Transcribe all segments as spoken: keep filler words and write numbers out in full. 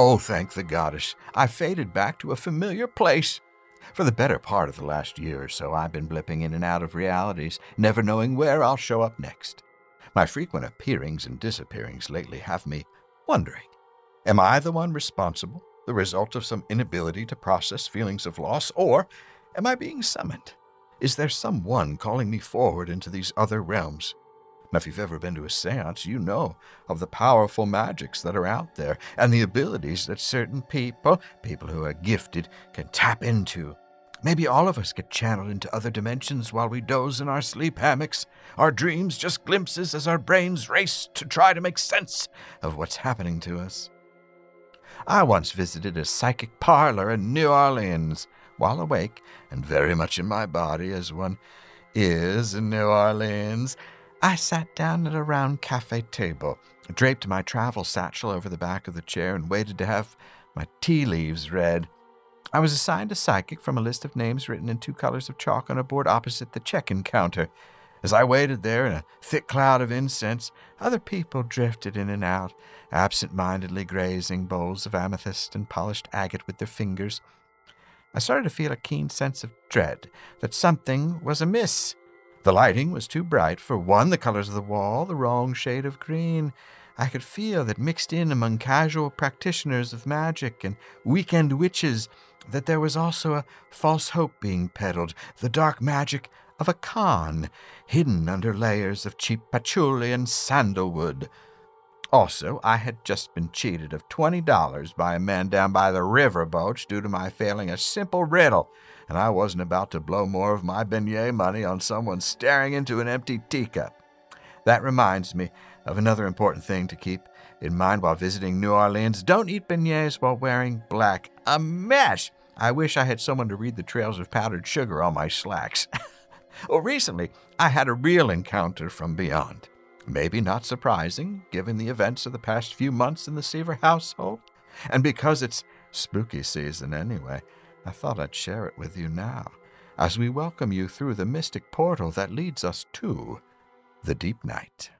Oh, thank the goddess, I faded back to a familiar place. For the better part of the last year or so, I've been blipping in and out of realities, never knowing where I'll show up next. My frequent appearings and disappearings lately have me wondering, am I the one responsible, the result of some inability to process feelings of loss, or am I being summoned? Is there someone calling me forward into these other realms? Now, if you've ever been to a seance, you know of the powerful magics that are out there and the abilities that certain people, people who are gifted, can tap into. Maybe all of us get channeled into other dimensions while we doze in our sleep hammocks, our dreams just glimpses as our brains race to try to make sense of what's happening to us. I once visited a psychic parlor in New Orleans. While awake, and very much in my body as one is in New Orleans, I sat down at a round cafe table, draped my travel satchel over the back of the chair, and waited to have my tea leaves read. I was assigned a psychic from a list of names written in two colors of chalk on a board opposite the check-in counter. As I waited there in a thick cloud of incense, other people drifted in and out, absent-mindedly grazing bowls of amethyst and polished agate with their fingers. I started to feel a keen sense of dread that something was amiss. The lighting was too bright for one, the colors of the wall, the wrong shade of green. I could feel that mixed in among casual practitioners of magic and weekend witches that there was also a false hope being peddled, the dark magic of a con, hidden under layers of cheap patchouli and sandalwood. Also, I had just been cheated of twenty dollars by a man down by the river boats due to my failing a simple riddle, and I wasn't about to blow more of my beignet money on someone staring into an empty teacup. That reminds me of another important thing to keep in mind while visiting New Orleans. Don't eat beignets while wearing black. A mess! I wish I had someone to read the trails of powdered sugar on my slacks. Well, recently, I had a real encounter from beyond. Maybe not surprising, given the events of the past few months in the Seaver household. And because it's spooky season anyway, I thought I'd share it with you now, as we welcome you through the mystic portal that leads us to the Deep Night.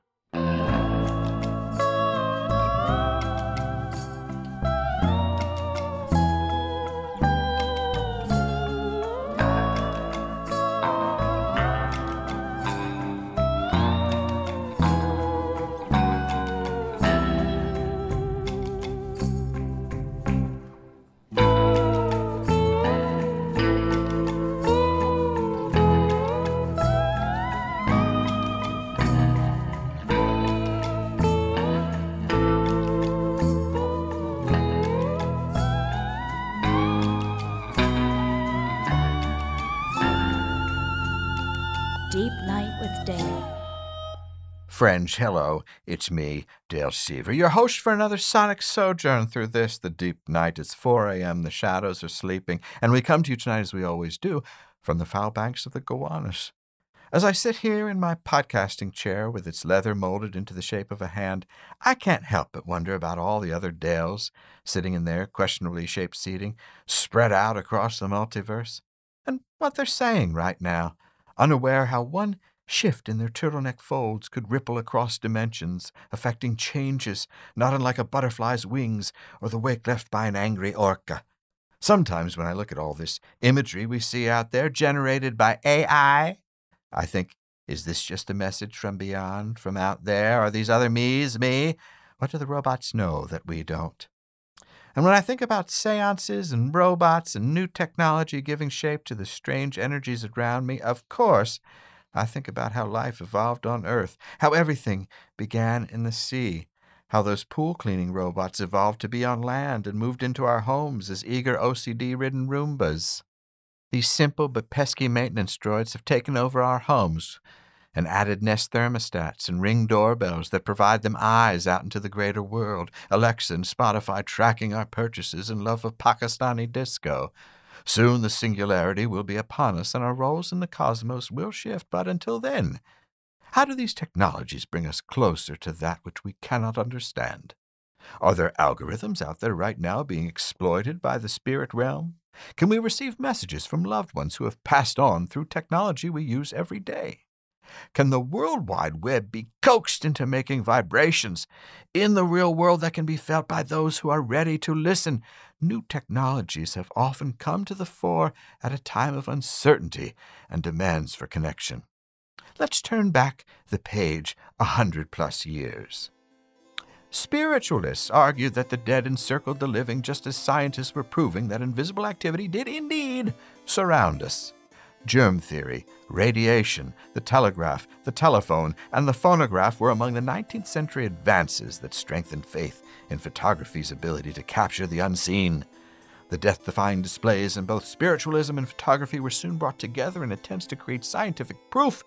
Friends, hello, it's me, Dale Seaver, your host for another sonic sojourn through this, the deep night. It's four a.m., the shadows are sleeping, and we come to you tonight, as we always do, from the foul banks of the Gowanus. As I sit here in my podcasting chair with its leather molded into the shape of a hand, I can't help but wonder about all the other Dales sitting in their questionably shaped seating, spread out across the multiverse, and what they're saying right now, unaware how one shift in their turtleneck folds could ripple across dimensions, affecting changes not unlike a butterfly's wings or the wake left by an angry orca. Sometimes when I look at all this imagery we see out there generated by A I, I think, is this just a message from beyond, from out there? Are these other me's me? What do the robots know that we don't? And when I think about seances and robots and new technology giving shape to the strange energies around me, of course, I think about how life evolved on Earth, how everything began in the sea, how those pool-cleaning robots evolved to be on land and moved into our homes as eager O C D-ridden Roombas. These simple but pesky maintenance droids have taken over our homes and added Nest thermostats and Ring doorbells that provide them eyes out into the greater world, Alexa and Spotify tracking our purchases and love of Pakistani disco. Soon the singularity will be upon us, and our roles in the cosmos will shift, but until then, how do these technologies bring us closer to that which we cannot understand? Are there algorithms out there right now being exploited by the spirit realm? Can we receive messages from loved ones who have passed on through technology we use every day? Can the World Wide Web be coaxed into making vibrations in the real world that can be felt by those who are ready to listen? New technologies have often come to the fore at a time of uncertainty and demands for connection. Let's turn back the page a hundred plus years. Spiritualists argued that the dead encircled the living, just as scientists were proving that invisible activity did indeed surround us. Germ theory, radiation, the telegraph, the telephone, and the phonograph were among the nineteenth century advances that strengthened faith in photography's ability to capture the unseen. The death-defying displays in both spiritualism and photography were soon brought together in attempts to create scientific proof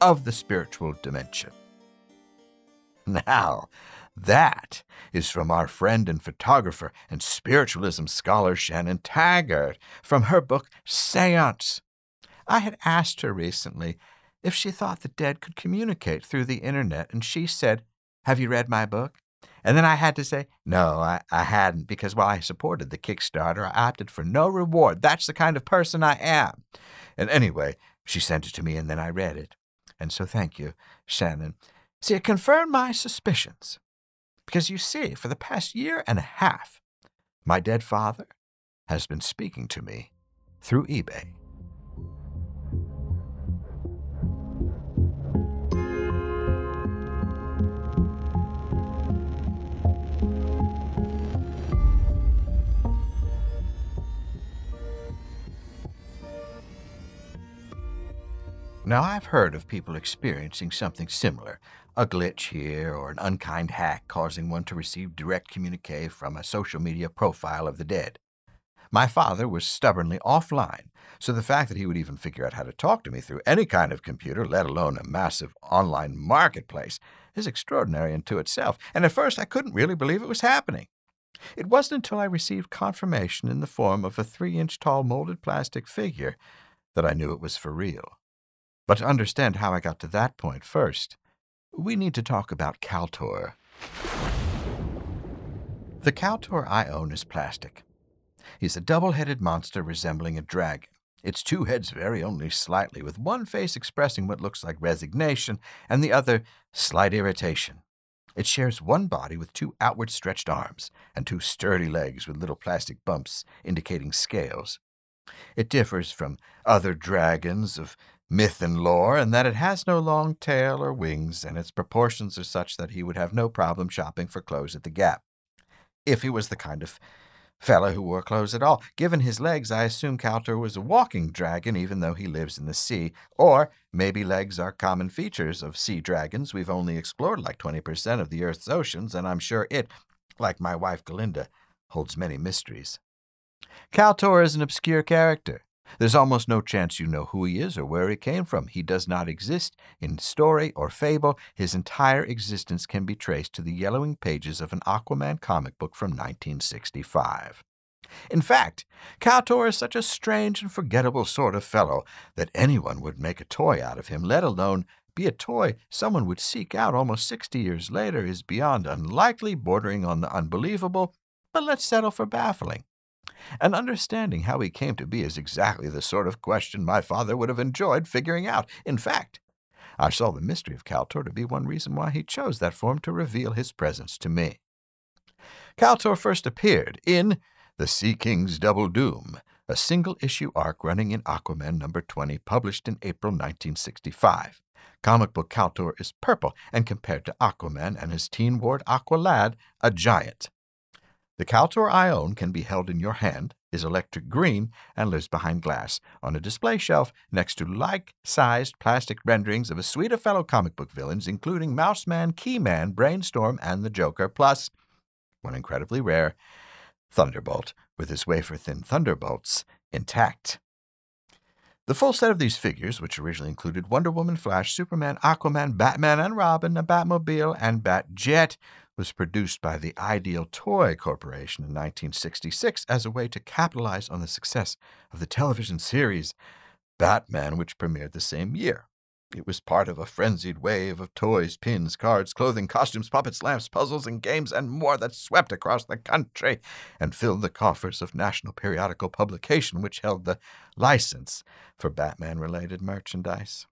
of the spiritual dimension. Now, that is from our friend and photographer and spiritualism scholar Shannon Taggart, from her book Seance. I had asked her recently if she thought the dead could communicate through the internet, and she said, "Have you read my book?" And then I had to say, no, I, I hadn't, because while I supported the Kickstarter, I opted for no reward. That's the kind of person I am. And anyway, she sent it to me, and then I read it. And so thank you, Shannon. See, it confirmed my suspicions. Because you see, for the past year and a half, my dead father has been speaking to me through eBay. Now, I've heard of people experiencing something similar, a glitch here or an unkind hack causing one to receive direct communique from a social media profile of the dead. My father was stubbornly offline, so the fact that he would even figure out how to talk to me through any kind of computer, let alone a massive online marketplace, is extraordinary into itself, and at first I couldn't really believe it was happening. It wasn't until I received confirmation in the form of a three-inch tall molded plastic figure that I knew it was for real. But to understand how I got to that point first, we need to talk about Kaltor. The Kaltor I own is plastic. He's a double-headed monster resembling a dragon, its two heads vary only slightly, with one face expressing what looks like resignation and the other slight irritation. It shares one body with two outward stretched arms and two sturdy legs with little plastic bumps indicating scales. It differs from other dragons of myth and lore in that it has no long tail or wings, and its proportions are such that he would have no problem shopping for clothes at the Gap, if he was the kind of fellow who wore clothes at all. Given his legs, I assume Kaltor was a walking dragon, even though he lives in the sea. Or maybe legs are common features of sea dragons. We've only explored like twenty percent of the Earth's oceans, and I'm sure it, like my wife Galinda, holds many mysteries. Kaltor is an obscure character. There's almost no chance you know who he is or where he came from. He does not exist in story or fable. His entire existence can be traced to the yellowing pages of an Aquaman comic book from nineteen sixty-five. In fact, Kaltor is such a strange and forgettable sort of fellow that anyone would make a toy out of him, let alone be a toy someone would seek out almost sixty years later, is beyond unlikely, bordering on the unbelievable, but let's settle for baffling. And understanding how he came to be is exactly the sort of question my father would have enjoyed figuring out. In fact, I saw the mystery of Kaltor to be one reason why he chose that form to reveal his presence to me. Kaltor first appeared in The Sea King's Double Doom, a single-issue arc running in Aquaman number twenty, published in April nineteen sixty-five. Comic book Kaltor is purple and compared to Aquaman and his teen ward Aqualad, a giant. The Kaltor I own can be held in your hand, is electric green, and lives behind glass on a display shelf next to like-sized plastic renderings of a suite of fellow comic book villains, including Mouse Man, Key Man, Brainstorm, and the Joker, plus, one incredibly rare, Thunderbolt, with his wafer-thin Thunderbolts intact. The full set of these figures, which originally included Wonder Woman, Flash, Superman, Aquaman, Batman and Robin, a Batmobile, and Batjet, was produced by the Ideal Toy Corporation in nineteen sixty-six as a way to capitalize on the success of the television series Batman, which premiered the same year. It was part of a frenzied wave of toys, pins, cards, clothing, costumes, puppets, lamps, puzzles, and games, and more that swept across the country and filled the coffers of National Periodical Publication, which held the license for Batman-related merchandise.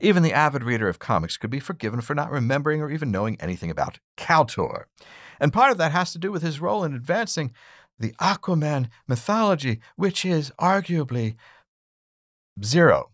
Even the avid reader of comics could be forgiven for not remembering or even knowing anything about Kaltor. And part of that has to do with his role in advancing the Aquaman mythology, which is arguably zero.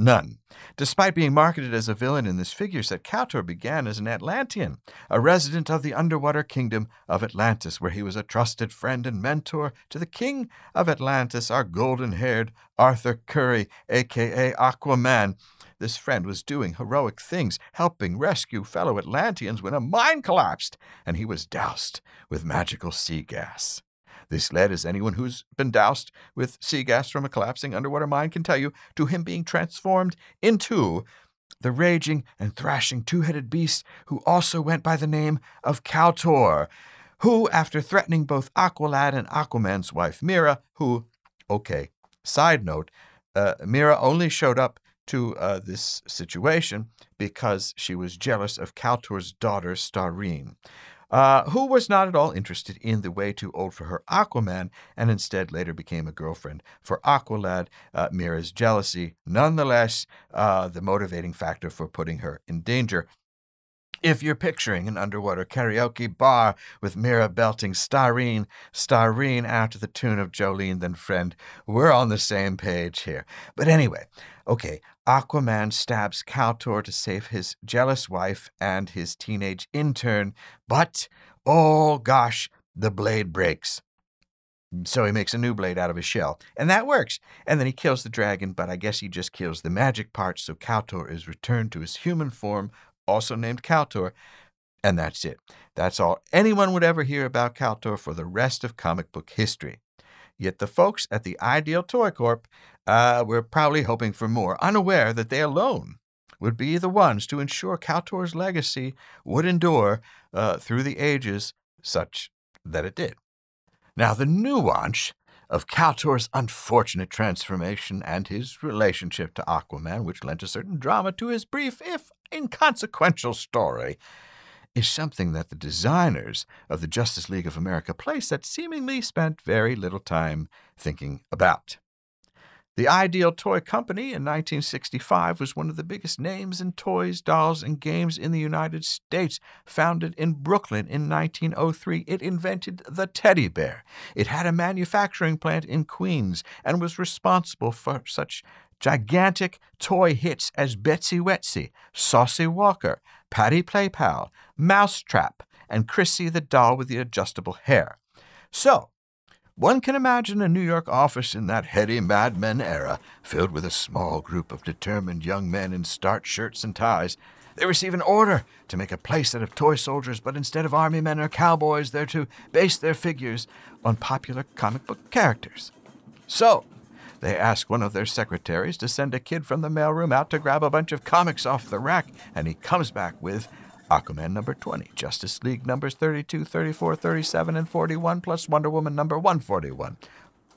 None. Despite being marketed as a villain in this figure set, Kaltor began as an Atlantean, a resident of the underwater kingdom of Atlantis, where he was a trusted friend and mentor to the king of Atlantis, our golden-haired Arthur Curry, a k a. Aquaman. This friend was doing heroic things, helping rescue fellow Atlanteans when a mine collapsed, and he was doused with magical sea gas. This led, as anyone who's been doused with sea gas from a collapsing underwater mine can tell you, to him being transformed into the raging and thrashing two-headed beast who also went by the name of Kaltor, who, after threatening both Aqualad and Aquaman's wife, Mira, who, okay, side note, uh, Mira only showed up to uh, this situation because she was jealous of Kaltor's daughter, Starine. Uh, who was not at all interested in the way too old for her Aquaman, and instead later became a girlfriend for Aqualad, uh, Mira's jealousy, nonetheless uh, the motivating factor for putting her in danger. If you're picturing an underwater karaoke bar with Mira belting Starine, Starine out to the tune of Jolene, then friend, we're on the same page here. But anyway, okay, Aquaman stabs Kaltor to save his jealous wife and his teenage intern, but, oh gosh, the blade breaks. So he makes a new blade out of his shell, and that works. And then he kills the dragon, but I guess he just kills the magic part, so Kaltor is returned to his human form, also named Kaltor, and that's it. That's all anyone would ever hear about Kaltor for the rest of comic book history. Yet the folks at the Ideal Toy Corp uh, were probably hoping for more, unaware that they alone would be the ones to ensure Kaltor's legacy would endure uh, through the ages, such that it did. Now, the nuance of Kaltor's unfortunate transformation and his relationship to Aquaman, which lent a certain drama to his brief, if inconsequential story, is something that the designers of the Justice League of America playset seemingly spent very little time thinking about. The Ideal Toy Company in nineteen sixty-five was one of the biggest names in toys, dolls, and games in the United States. Founded in Brooklyn in nineteen oh three, it invented the teddy bear. It had a manufacturing plant in Queens and was responsible for such gigantic toy hits as Betsy Wetsy, Saucy Walker, Patty Playpal, Mousetrap, and Chrissy the doll with the adjustable hair. So, one can imagine a New York office in that heady Mad Men era, filled with a small group of determined young men in starched shirts and ties. They receive an order to make a playset of toy soldiers, but instead of army men or cowboys, they're to base their figures on popular comic book characters. So, they ask one of their secretaries to send a kid from the mailroom out to grab a bunch of comics off the rack, and he comes back with Aquaman number twenty, Justice League numbers thirty-two, thirty-four, thirty-seven, and forty-one, plus Wonder Woman number one forty-one.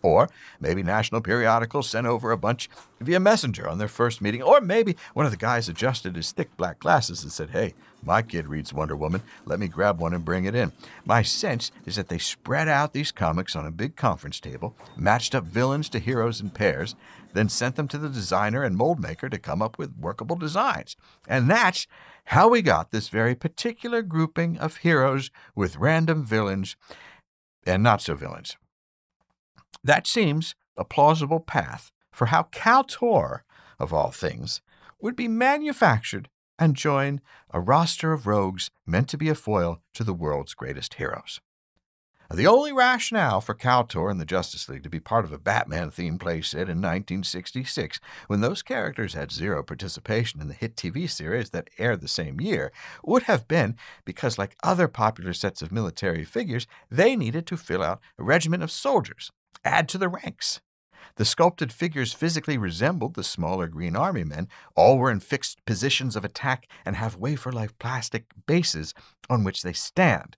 Or maybe National Periodical sent over a bunch via messenger on their first meeting. Or maybe one of the guys adjusted his thick black glasses and said, "Hey, my kid reads Wonder Woman. Let me grab one and bring it in." My sense is that they spread out these comics on a big conference table, matched up villains to heroes in pairs, then sent them to the designer and mold maker to come up with workable designs. And that's how we got this very particular grouping of heroes with random villains and not-so-villains. That seems a plausible path for how Kaltor, of all things, would be manufactured and join a roster of rogues meant to be a foil to the world's greatest heroes. The only rationale for Kaltor and the Justice League to be part of a Batman-themed playset in nineteen sixty-six, when those characters had zero participation in the hit T V series that aired the same year, would have been because, like other popular sets of military figures, they needed to fill out a regiment of soldiers, add to the ranks. The sculpted figures physically resembled the smaller green army men. All were in fixed positions of attack and have wafer-like plastic bases on which they stand.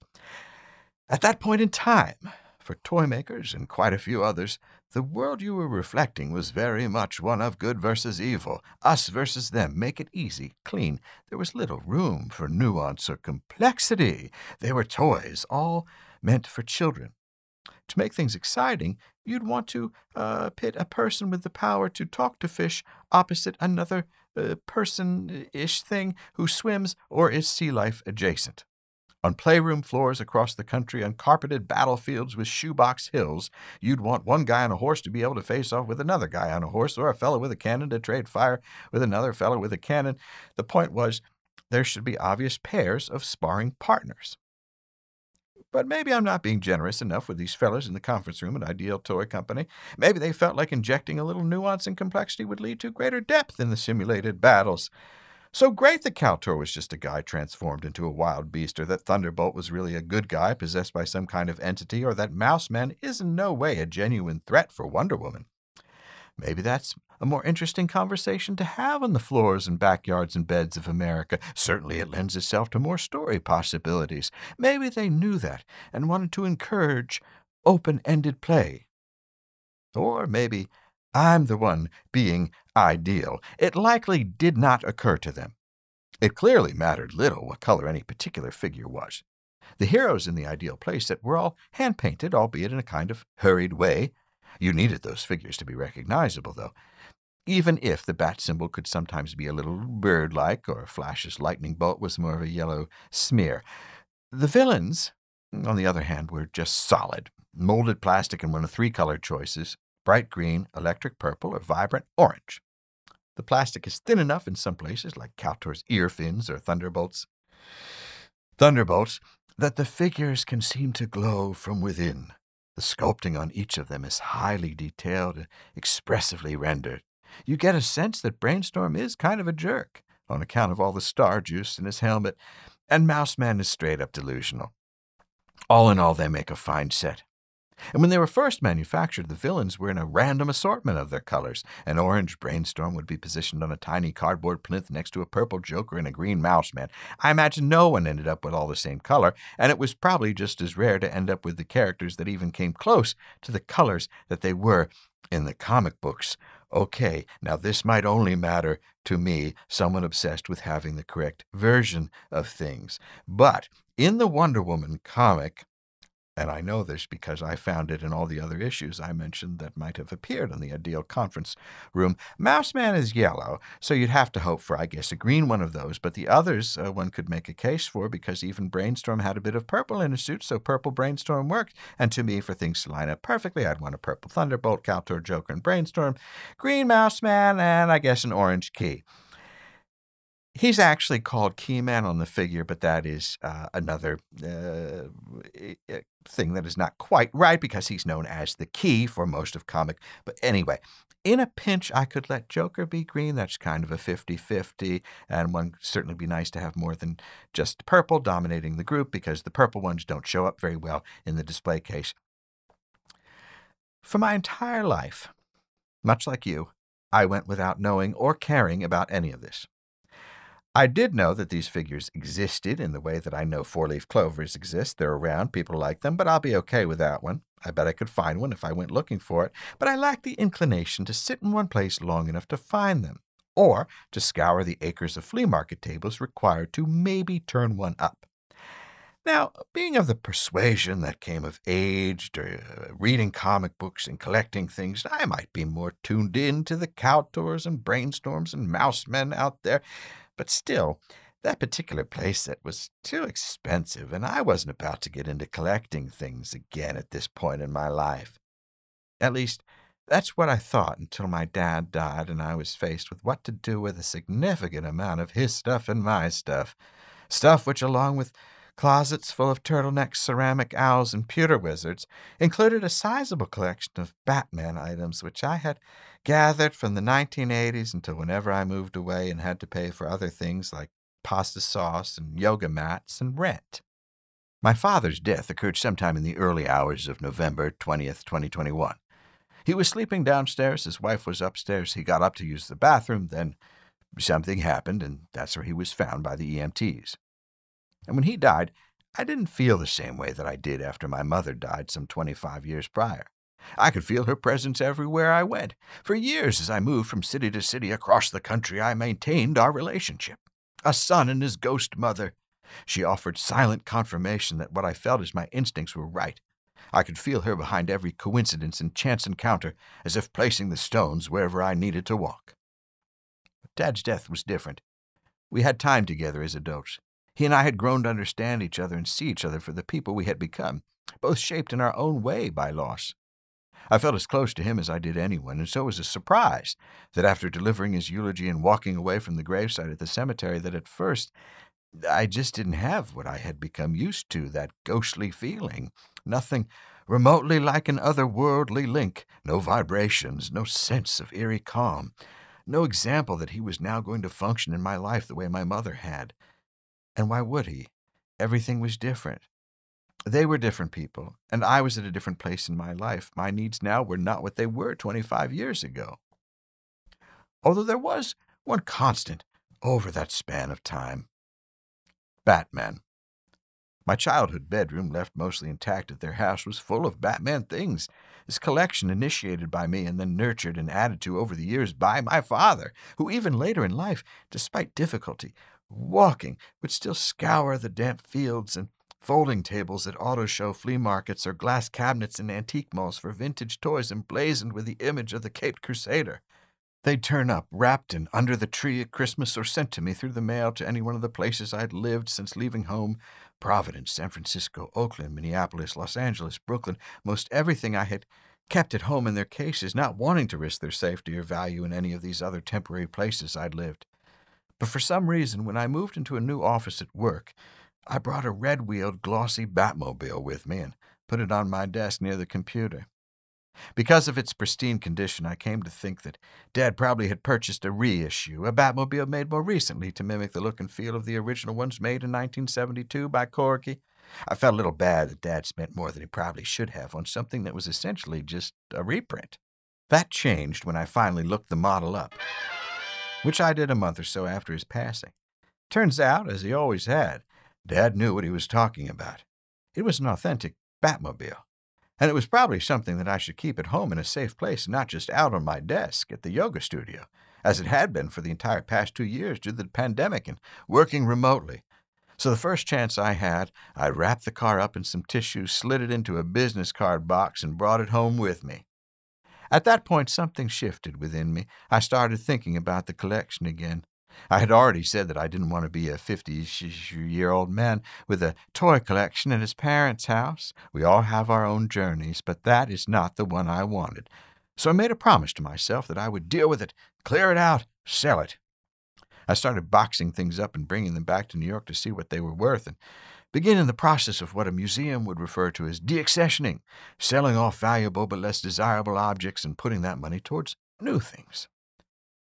At that point in time, for toy makers and quite a few others, the world you were reflecting was very much one of good versus evil, us versus them, make it easy, clean. There was little room for nuance or complexity. They were toys, all meant for children. To make things exciting, you'd want to uh, pit a person with the power to talk to fish opposite another uh, person-ish thing who swims or is sea life adjacent. On playroom floors across the country, on carpeted battlefields with shoebox hills, you'd want one guy on a horse to be able to face off with another guy on a horse, or a fellow with a cannon to trade fire with another fellow with a cannon. The point was, there should be obvious pairs of sparring partners. But maybe I'm not being generous enough with these fellas in the conference room at Ideal Toy Company. Maybe they felt like injecting a little nuance and complexity would lead to greater depth in the simulated battles. So great that Kaltor was just a guy transformed into a wild beast, or that Thunderbolt was really a good guy possessed by some kind of entity, or that Mouse Man is in no way a genuine threat for Wonder Woman. Maybe that's a more interesting conversation to have on the floors and backyards and beds of America. Certainly it lends itself to more story possibilities. Maybe they knew that and wanted to encourage open-ended play. Or maybe I'm the one being ideal. It likely did not occur to them. It clearly mattered little what color any particular figure was. The heroes in the Ideal playset were all hand-painted, albeit in a kind of hurried way. You needed those figures to be recognizable, though. Even if the bat symbol could sometimes be a little bird-like, or Flash's lightning bolt was more of a yellow smear. The villains, on the other hand, were just solid, molded plastic in one of three color choices: bright green, electric purple, or vibrant orange. The plastic is thin enough in some places, like Kaltor's ear fins or Thunderbolt's, Thunderbolts, that the figures can seem to glow from within. The sculpting on each of them is highly detailed and expressively rendered. You get a sense that Brainstorm is kind of a jerk, on account of all the star juice in his helmet, and Mouse Man is straight-up delusional. All in all, they make a fine set. And when they were first manufactured, the villains were in a random assortment of their colors. An orange Brainstorm would be positioned on a tiny cardboard plinth next to a purple Joker and a green Mouse Man. I imagine no one ended up with all the same color, and it was probably just as rare to end up with the characters that even came close to the colors that they were in the comic books. Okay, now this might only matter to me, someone obsessed with having the correct version of things. But in the Wonder Woman comic, and I know this because I found it in all the other issues I mentioned that might have appeared in the Ideal conference room, Mouse Man is yellow, so you'd have to hope for, I guess, a green one of those. But the others uh, one could make a case for, because even Brainstorm had a bit of purple in his suit, so purple Brainstorm worked. And to me, for things to line up perfectly, I'd want a purple Thunderbolt, Kaltor, Joker, and Brainstorm, green Mouse Man, and I guess an orange Key. He's actually called Key Man on the figure, but that is uh, another uh, thing that is not quite right, because he's known as the Key for most of comic. But anyway, in a pinch, I could let Joker be green. That's kind of a fifty-fifty, and one certainly be nice to have more than just purple dominating the group, because the purple ones don't show up very well in the display case. For my entire life, much like you, I went without knowing or caring about any of this. I did know that these figures existed in the way that I know four-leaf clovers exist. They're around, people like them, but I'll be okay without one. I bet I could find one if I went looking for it, but I lacked the inclination to sit in one place long enough to find them, or to scour the acres of flea market tables required to maybe turn one up. Now, being of the persuasion that came of age, uh, reading comic books and collecting things, I might be more tuned in to the Kaltors and Brainstorms and Mouse Men out there. But still, that particular playset was too expensive, and I wasn't about to get into collecting things again at this point in my life. At least, that's what I thought until my dad died and I was faced with what to do with a significant amount of his stuff and my stuff. Stuff which, along with closets full of turtlenecks, ceramic owls, and pewter wizards, included a sizable collection of Batman items which I had gathered from the nineteen eighties until whenever I moved away and had to pay for other things like pasta sauce and yoga mats and rent. My father's death occurred sometime in the early hours of November twentieth, twenty twenty-one. He was sleeping downstairs, his wife was upstairs. He got up to use the bathroom, then something happened, and that's where he was found by the E M Ts. And when he died, I didn't feel the same way that I did after my mother died some twenty-five years prior. I could feel her presence everywhere I went. For years, as I moved from city to city across the country, I maintained our relationship. A son and his ghost mother. She offered silent confirmation that what I felt as my instincts were right. I could feel her behind every coincidence and chance encounter, as if placing the stones wherever I needed to walk. Dad's death was different. We had time together as adults. He and I had grown to understand each other and see each other for the people we had become, both shaped in our own way by loss. I felt as close to him as I did anyone, and so it was a surprise that after delivering his eulogy and walking away from the gravesite at the cemetery, that at first I just didn't have what I had become used to, that ghostly feeling. Nothing remotely like an otherworldly link, no vibrations, no sense of eerie calm, no example that he was now going to function in my life the way my mother had. And why would he? Everything was different. They were different people, and I was at a different place in my life. My needs now were not what they were twenty-five years ago. Although there was one constant over that span of time. Batman. My childhood bedroom, left mostly intact at their house, was full of Batman things. This collection, initiated by me and then nurtured and added to over the years by my father, who even later in life, despite difficulty, walking, would still scour the damp fields and folding tables at auto show flea markets or glass cabinets in antique malls for vintage toys emblazoned with the image of the Caped Crusader. They'd turn up, wrapped in Under the Tree at Christmas, or sent to me through the mail to any one of the places I'd lived since leaving home. Providence, San Francisco, Oakland, Minneapolis, Los Angeles, Brooklyn, most everything I had kept at home in their cases, not wanting to risk their safety or value in any of these other temporary places I'd lived. But for some reason, when I moved into a new office at work, I brought a red-wheeled, glossy Batmobile with me and put it on my desk near the computer. Because of its pristine condition, I came to think that Dad probably had purchased a reissue, a Batmobile made more recently to mimic the look and feel of the original ones made in nineteen seventy-two by Corky. I felt a little bad that Dad spent more than he probably should have on something that was essentially just a reprint. That changed when I finally looked the model up, which I did a month or so after his passing. Turns out, as he always had, Dad knew what he was talking about. It was an authentic Batmobile, and it was probably something that I should keep at home in a safe place, not just out on my desk at the yoga studio, as it had been for the entire past two years due to the pandemic and working remotely. So the first chance I had, I wrapped the car up in some tissue, slid it into a business card box, and brought it home with me. At that point, something shifted within me. I started thinking about the collection again. I had already said that I didn't want to be a fifty-year-old man with a toy collection at his parents' house. We all have our own journeys, but that is not the one I wanted. So I made a promise to myself that I would deal with it, clear it out, sell it. I started boxing things up and bringing them back to New York to see what they were worth and beginning the process of what a museum would refer to as deaccessioning, selling off valuable but less desirable objects and putting that money towards new things.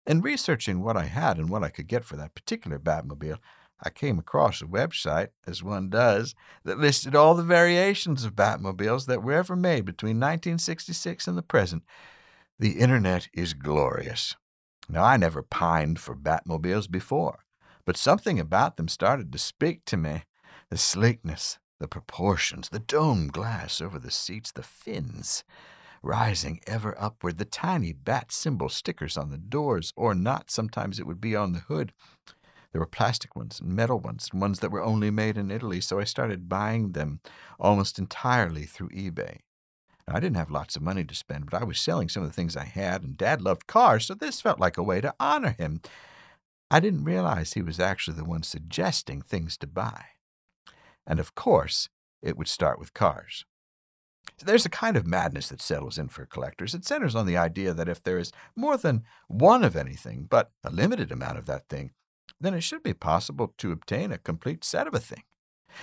In researching what I had and what I could get for that particular Batmobile, I came across a website, as one does, that listed all the variations of Batmobiles that were ever made between nineteen sixty-six and the present. The internet is glorious. Now, I never pined for Batmobiles before, but something about them started to speak to me. The sleekness, the proportions, the dome glass over the seats, the fins rising ever upward, the tiny bat symbol stickers on the doors, or not, sometimes it would be on the hood. There were plastic ones and metal ones and ones that were only made in Italy, so I started buying them almost entirely through eBay. Now, I didn't have lots of money to spend, but I was selling some of the things I had, and Dad loved cars, so this felt like a way to honor him. I didn't realize he was actually the one suggesting things to buy. And of course, it would start with cars. So there's a kind of madness that settles in for collectors. It centers on the idea that if there is more than one of anything, but a limited amount of that thing, then it should be possible to obtain a complete set of a thing.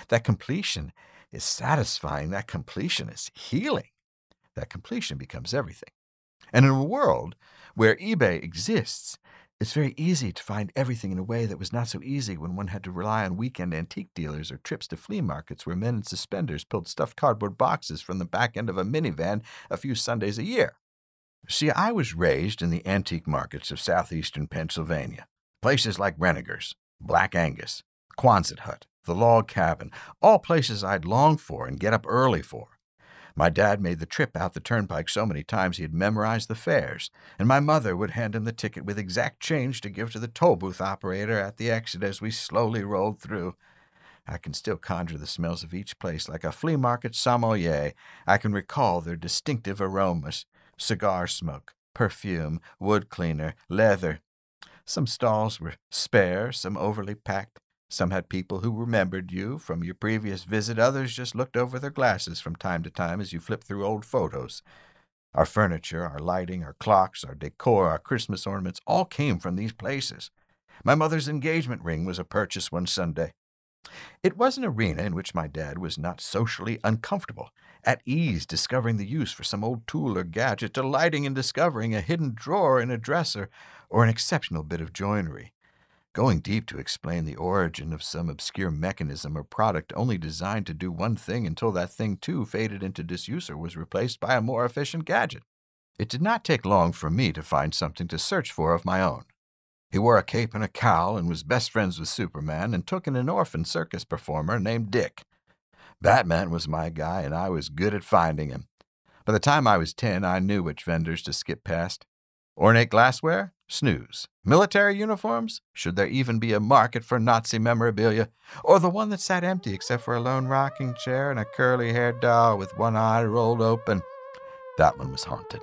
That completion is satisfying. That completion is healing. That completion becomes everything. And in a world where eBay exists, it's very easy to find everything in a way that was not so easy when one had to rely on weekend antique dealers or trips to flea markets where men in suspenders pulled stuffed cardboard boxes from the back end of a minivan a few Sundays a year. See, I was raised in the antique markets of southeastern Pennsylvania. Places like Renniger's, Black Angus, Quonset Hut, the Log Cabin, all places I'd long for and get up early for. My dad made the trip out the turnpike so many times he had memorized the fares, and my mother would hand him the ticket with exact change to give to the toll booth operator at the exit as we slowly rolled through. I can still conjure the smells of each place like a flea market sommelier. I can recall their distinctive aromas: cigar smoke, perfume, wood cleaner, leather. Some stalls were spare, some overly packed. Some had people who remembered you from your previous visit. Others just looked over their glasses from time to time as you flipped through old photos. Our furniture, our lighting, our clocks, our decor, our Christmas ornaments all came from these places. My mother's engagement ring was a purchase one Sunday. It was an arena in which my dad was not socially uncomfortable, at ease discovering the use for some old tool or gadget, delighting in discovering a hidden drawer in a dresser or an exceptional bit of joinery. Going deep to explain the origin of some obscure mechanism or product only designed to do one thing until that thing, too, faded into disuse or was replaced by a more efficient gadget. It did not take long for me to find something to search for of my own. He wore a cape and a cowl and was best friends with Superman and took in an orphan circus performer named Dick. Batman was my guy, and I was good at finding him. By the time I was ten, I knew which vendors to skip past. Ornate glassware? Snooze. Military uniforms? Should there even be a market for Nazi memorabilia? Or the one that sat empty except for a lone rocking chair and a curly-haired doll with one eye rolled open? That one was haunted.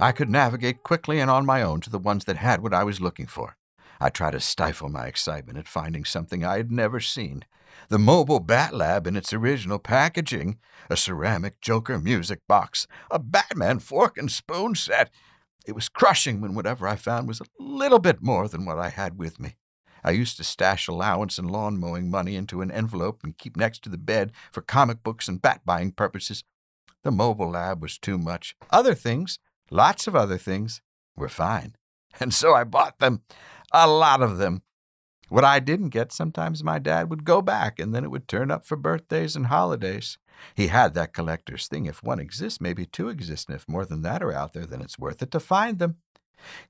I could navigate quickly and on my own to the ones that had what I was looking for. I tried to stifle my excitement at finding something I had never seen. The mobile Bat Lab in its original packaging, a ceramic Joker music box, a Batman fork and spoon set. It was crushing when whatever I found was a little bit more than what I had with me. I used to stash allowance and lawn mowing money into an envelope and keep next to the bed for comic books and bat-buying purposes. The mobile lab was too much. Other things, lots of other things, were fine. And so I bought them. A lot of them. What I didn't get, sometimes my dad would go back, and then it would turn up for birthdays and holidays. He had that collector's thing. If one exists, maybe two exist, and if more than that are out there, then it's worth it to find them.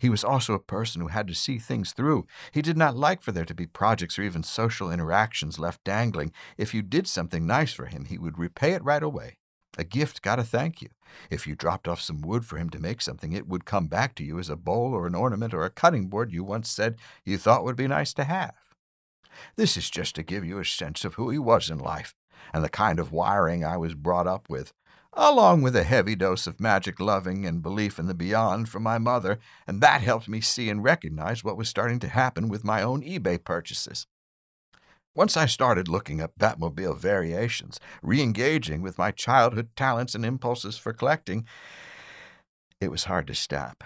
He was also a person who had to see things through. He did not like for there to be projects or even social interactions left dangling. If you did something nice for him, he would repay it right away. A gift got a thank you. If you dropped off some wood for him to make something, it would come back to you as a bowl or an ornament or a cutting board you once said you thought would be nice to have. This is just to give you a sense of who he was in life and the kind of wiring I was brought up with, along with a heavy dose of magic loving and belief in the beyond from my mother, and that helped me see and recognize what was starting to happen with my own eBay purchases. Once I started looking up Batmobile variations, re-engaging with my childhood talents and impulses for collecting, it was hard to stop.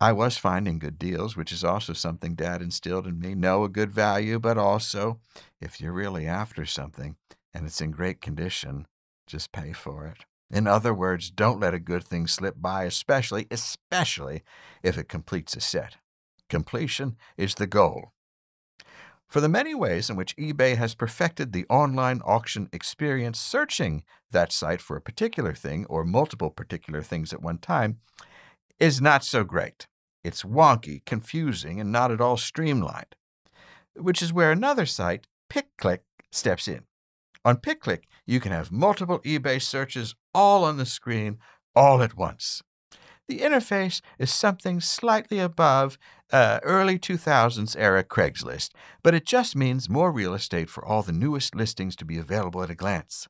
I was finding good deals, which is also something Dad instilled in me. Know a good value, but also, if you're really after something and it's in great condition, just pay for it. In other words, don't let a good thing slip by, especially, especially if it completes a set. Completion is the goal. For the many ways in which eBay has perfected the online auction experience, searching that site for a particular thing or multiple particular things at one time is not so great. It's wonky, confusing, and not at all streamlined, which is where another site, PicClick, steps in. On PicClick, you can have multiple eBay searches all on the screen all at once. The interface is something slightly above uh, early two thousands era Craigslist, but it just means more real estate for all the newest listings to be available at a glance.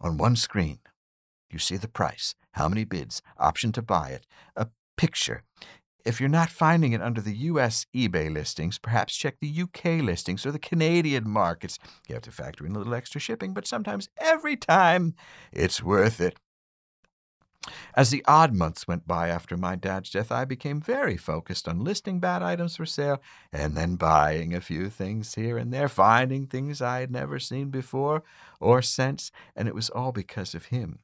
On one screen, you see the price, how many bids, option to buy it, a picture. If you're not finding it under the U S eBay listings, perhaps check the U K listings or the Canadian markets. You have to factor in a little extra shipping, but sometimes every time it's worth it. As the odd months went by after my dad's death, I became very focused on listing bad items for sale and then buying a few things here and there, finding things I had never seen before or since, and it was all because of him.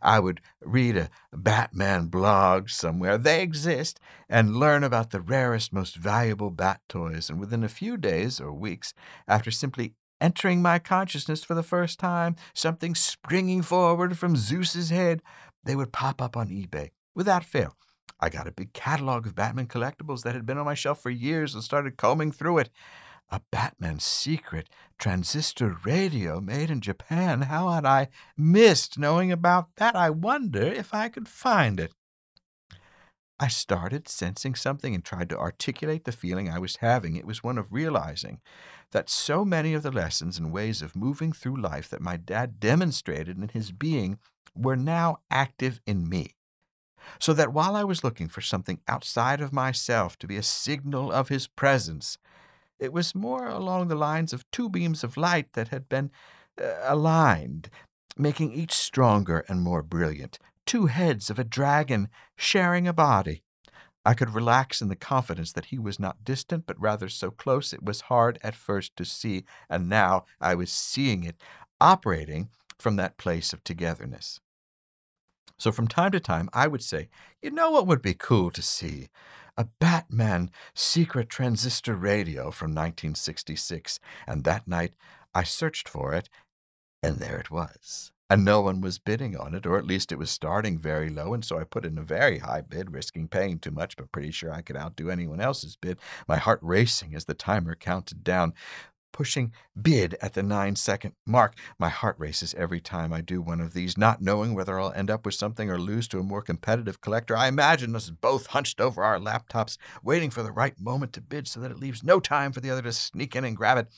I would read a Batman blog somewhere, they exist, and learn about the rarest, most valuable bat toys, and within a few days or weeks, after simply entering my consciousness for the first time, something springing forward from Zeus's head, they would pop up on eBay without fail. I got a big catalog of Batman collectibles that had been on my shelf for years and started combing through it. A Batman secret transistor radio made in Japan. How had I missed knowing about that? I wonder if I could find it. I started sensing something and tried to articulate the feeling I was having. It was one of realizing that so many of the lessons and ways of moving through life that my dad demonstrated in his being were now active in me. so that while I was looking for something outside of myself to be a signal of his presence, it was more along the lines of two beams of light that had been uh, aligned, making each stronger and more brilliant, two heads of a dragon sharing a body. I could relax in the confidence that he was not distant, but rather so close it was hard at first to see, and now I was seeing it, operating from that place of togetherness. So from time to time, I would say, you know what would be cool to see? A Batman secret transistor radio from nineteen sixty-six. And that night, I searched for it, and there it was. And no one was bidding on it, or at least it was starting very low, and so I put in a very high bid, risking paying too much, but pretty sure I could outdo anyone else's bid, my heart racing as the timer counted down, pushing bid at the nine-second mark. My heart races every time I do one of these, not knowing whether I'll end up with something or lose to a more competitive collector. I imagine us both hunched over our laptops, waiting for the right moment to bid so that it leaves no time for the other to sneak in and grab it.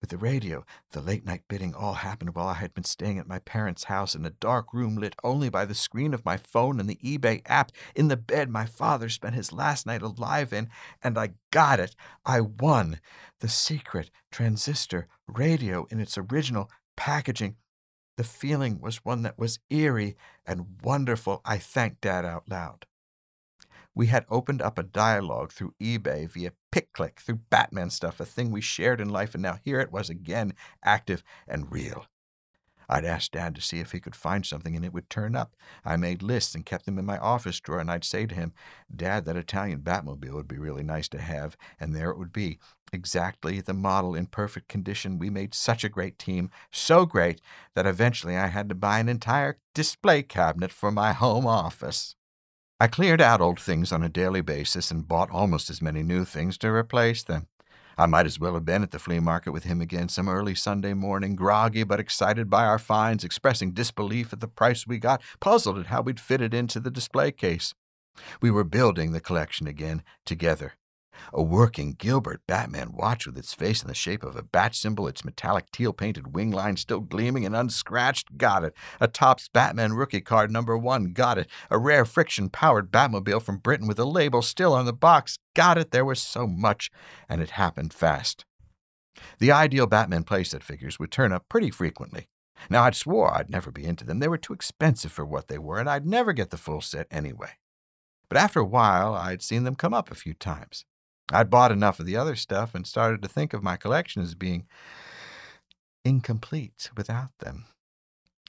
With the radio, the late-night bidding all happened while I had been staying at my parents' house in a dark room lit only by the screen of my phone and the eBay app, in the bed my father spent his last night alive in, and I got it. I won the secret transistor radio in its original packaging. The feeling was one that was eerie and wonderful. I thanked Dad out loud. We had opened up a dialogue through eBay via PicClick, through Batman stuff, a thing we shared in life, and now here it was again, active and real. I'd asked Dad to see if he could find something, and it would turn up. I made lists and kept them in my office drawer, and I'd say to him, Dad, that Italian Batmobile would be really nice to have, and there it would be, exactly the model in perfect condition. We made such a great team, so great, that eventually I had to buy an entire display cabinet for my home office. I cleared out old things on a daily basis and bought almost as many new things to replace them. I might as well have been at the flea market with him again some early Sunday morning, groggy but excited by our finds, expressing disbelief at the price we got, puzzled at how we'd fit it into the display case. We were building the collection again, together. A working Gilbert Batman watch with its face in the shape of a bat symbol, its metallic teal-painted wing line still gleaming and unscratched, got it. A Topps Batman rookie card number one, got it. A rare friction-powered Batmobile from Britain with a label still on the box, got it. There was so much, and it happened fast. The Ideal Batman playset figures would turn up pretty frequently. Now, I'd swore I'd never be into them. They were too expensive for what they were, and I'd never get the full set anyway. But after a while, I'd seen them come up a few times. I'd bought enough of the other stuff and started to think of my collection as being incomplete without them.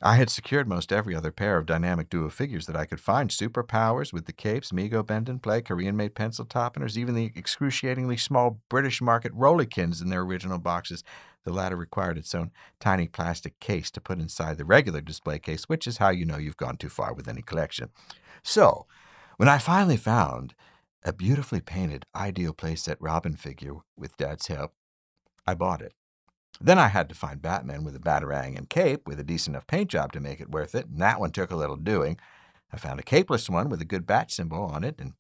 I had secured most every other pair of dynamic duo figures that I could find, superpowers with the capes, Mego bend and play, Korean-made pencil toppeners, even the excruciatingly small British market Rolykins in their original boxes. The latter required its own tiny plastic case to put inside the regular display case, which is how you know you've gone too far with any collection. So, when I finally found a beautifully painted Ideal playset Robin figure with Dad's help, I bought it. Then I had to find Batman with a batarang and cape with a decent enough paint job to make it worth it, and that one took a little doing. I found a capeless one with a good bat symbol on it, and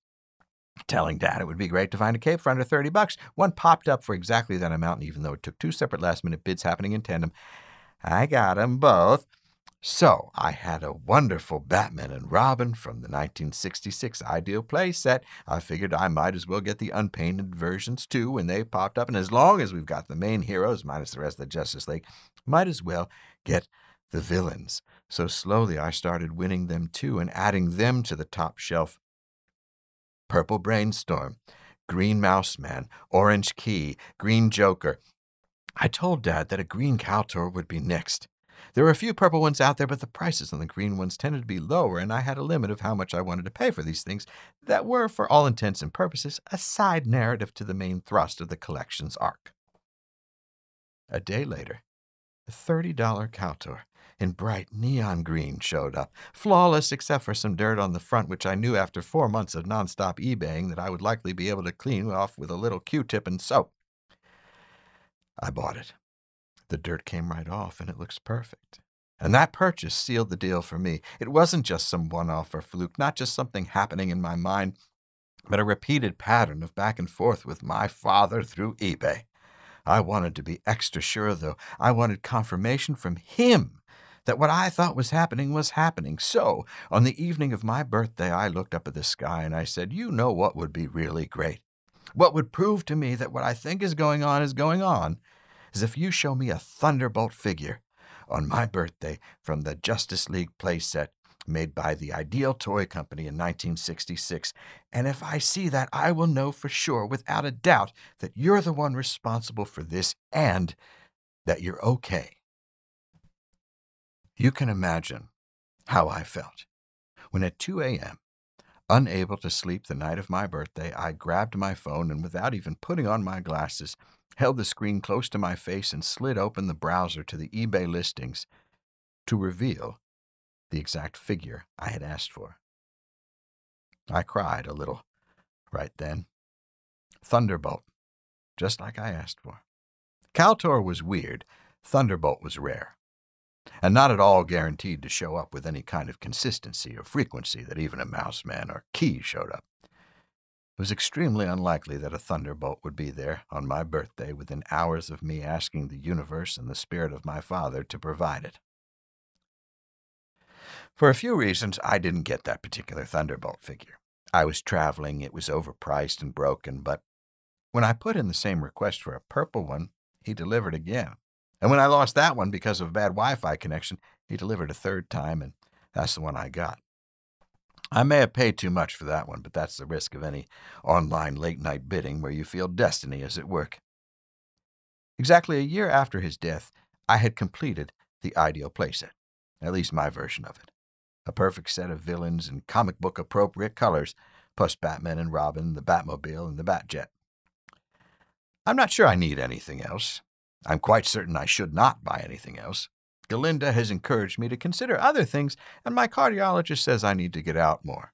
telling Dad it would be great to find a cape for under thirty bucks. One popped up for exactly that amount, and even though it took two separate last-minute bids happening in tandem, I got them both. So I had a wonderful Batman and Robin from the nineteen sixty-six Ideal playset. I figured I might as well get the unpainted versions too when they popped up. And as long as we've got the main heroes, minus the rest of the Justice League, might as well get the villains. So slowly I started winning them too and adding them to the top shelf. Purple Brainstorm, Green Mouse Man, Orange Key, Green Joker. I told Dad that a green Kaltor would be next. There were a few purple ones out there, but the prices on the green ones tended to be lower, and I had a limit of how much I wanted to pay for these things that were, for all intents and purposes, a side narrative to the main thrust of the collection's arc. A day later, a thirty dollar Kaltor in bright neon green showed up, flawless except for some dirt on the front, which I knew after four months of nonstop eBaying that I would likely be able to clean off with a little Q-tip and soap. I bought it. The dirt came right off, and it looks perfect. And that purchase sealed the deal for me. It wasn't just some one-off or fluke, not just something happening in my mind, but a repeated pattern of back and forth with my father through eBay. I wanted to be extra sure, though. I wanted confirmation from him that what I thought was happening was happening. So, on the evening of my birthday, I looked up at the sky and I said, you know what would be really great? What would prove to me that what I think is going on is going on is if you show me a Thunderbolt figure on my birthday from the Justice League playset made by the Ideal Toy Company in nineteen sixty-six. And if I see that, I will know for sure, without a doubt, that you're the one responsible for this and that you're okay. You can imagine how I felt when at two a.m., unable to sleep the night of my birthday, I grabbed my phone and, without even putting on my glasses, held the screen close to my face and slid open the browser to the eBay listings to reveal the exact figure I had asked for. I cried a little right then. Thunderbolt, just like I asked for. Kaltor was weird. Thunderbolt was rare, and not at all guaranteed to show up with any kind of consistency or frequency that even a Mouse Man or Key showed up. It was extremely unlikely that a Thunderbolt would be there on my birthday within hours of me asking the universe and the spirit of my father to provide it. For a few reasons, I didn't get that particular Thunderbolt figure. I was traveling, it was overpriced and broken, but when I put in the same request for a purple one, he delivered again. And when I lost that one because of a bad Wi-Fi connection, he delivered a third time, and that's the one I got. I may have paid too much for that one, but that's the risk of any online late-night bidding where you feel destiny is at work. Exactly a year after his death, I had completed the Ideal playset, at least my version of it. A perfect set of villains in comic book-appropriate colors, plus Batman and Robin, the Batmobile, and the Batjet. I'm not sure I need anything else. I'm quite certain I should not buy anything else. Galinda has encouraged me to consider other things, and my cardiologist says I need to get out more.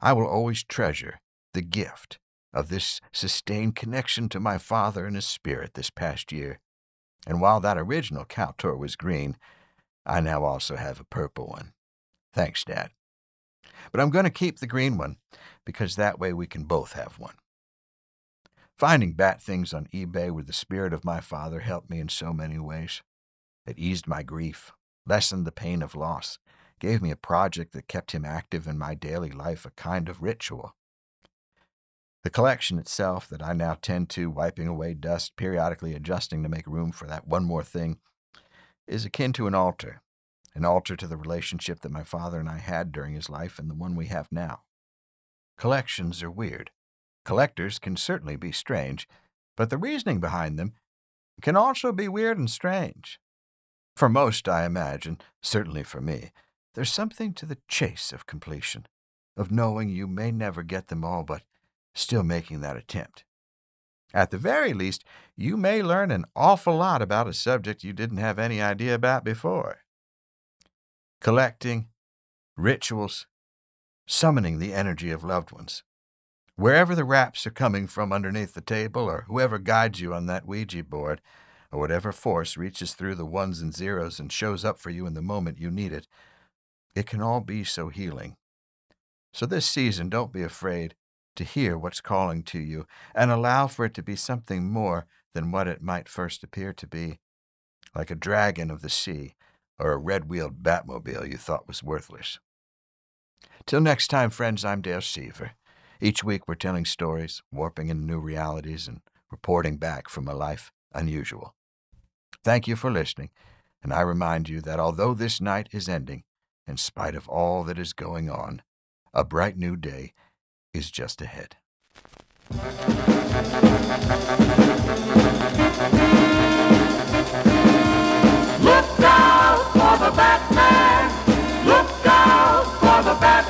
I will always treasure the gift of this sustained connection to my father and his spirit this past year. And while that original Kaltor was green, I now also have a purple one. Thanks, Dad. But I'm going to keep the green one, because that way we can both have one. Finding bat things on eBay with the spirit of my father helped me in so many ways. It eased my grief, lessened the pain of loss, gave me a project that kept him active in my daily life, a kind of ritual. The collection itself that I now tend to, wiping away dust, periodically adjusting to make room for that one more thing, is akin to an altar, an altar to the relationship that my father and I had during his life and the one we have now. Collections are weird. Collectors can certainly be strange, but the reasoning behind them can also be weird and strange. For most, I imagine, certainly for me, there's something to the chase of completion, of knowing you may never get them all, but still making that attempt. At the very least, you may learn an awful lot about a subject you didn't have any idea about before. Collecting, rituals, summoning the energy of loved ones. Wherever the raps are coming from underneath the table, or whoever guides you on that Ouija board, or whatever force reaches through the ones and zeros and shows up for you in the moment you need it, it can all be so healing. So this season, don't be afraid to hear what's calling to you, and allow for it to be something more than what it might first appear to be, like a dragon of the sea, or a red-wheeled Batmobile you thought was worthless. Till next time, friends, I'm Dale Seaver. Each week we're telling stories, warping into new realities, and reporting back from a life unusual. Thank you for listening, and I remind you that although this night is ending, in spite of all that is going on, a bright new day is just ahead. Look out for the Batman! Look out for the Batman!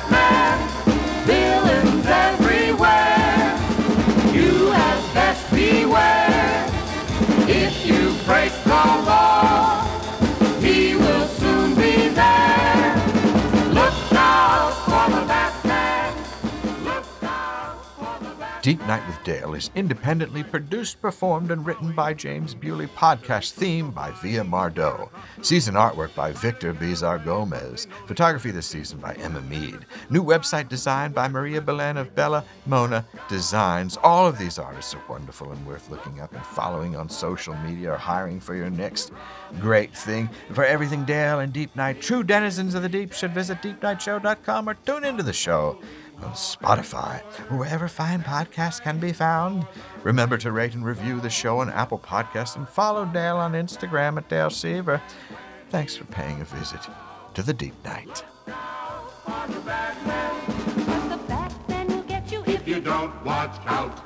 If you break the law, he will soon be there. Look out for the Batman. Look out for the Batman. Deep Night with Dale is independently produced, performed, and written by James Bewley. Podcast theme by Via Mardot. Season artwork by Victor Bizar-Gomez. Photography this season by Emma Mead. New website design by Maria Belen of Bella Mona Designs. All of these artists are wonderful and worth looking up and following on social media or hiring for your next great thing. For everything Dale and Deep Night, true denizens of the deep should visit deep night show dot com or tune into the show on Spotify, wherever fine podcasts can be found. Remember to rate and review the show on Apple Podcasts and follow Dale on Instagram at Dale Seaver. Thanks for paying a visit to the Deep Night. Watch the Batman. Watch the Batman will get you if you don't watch out.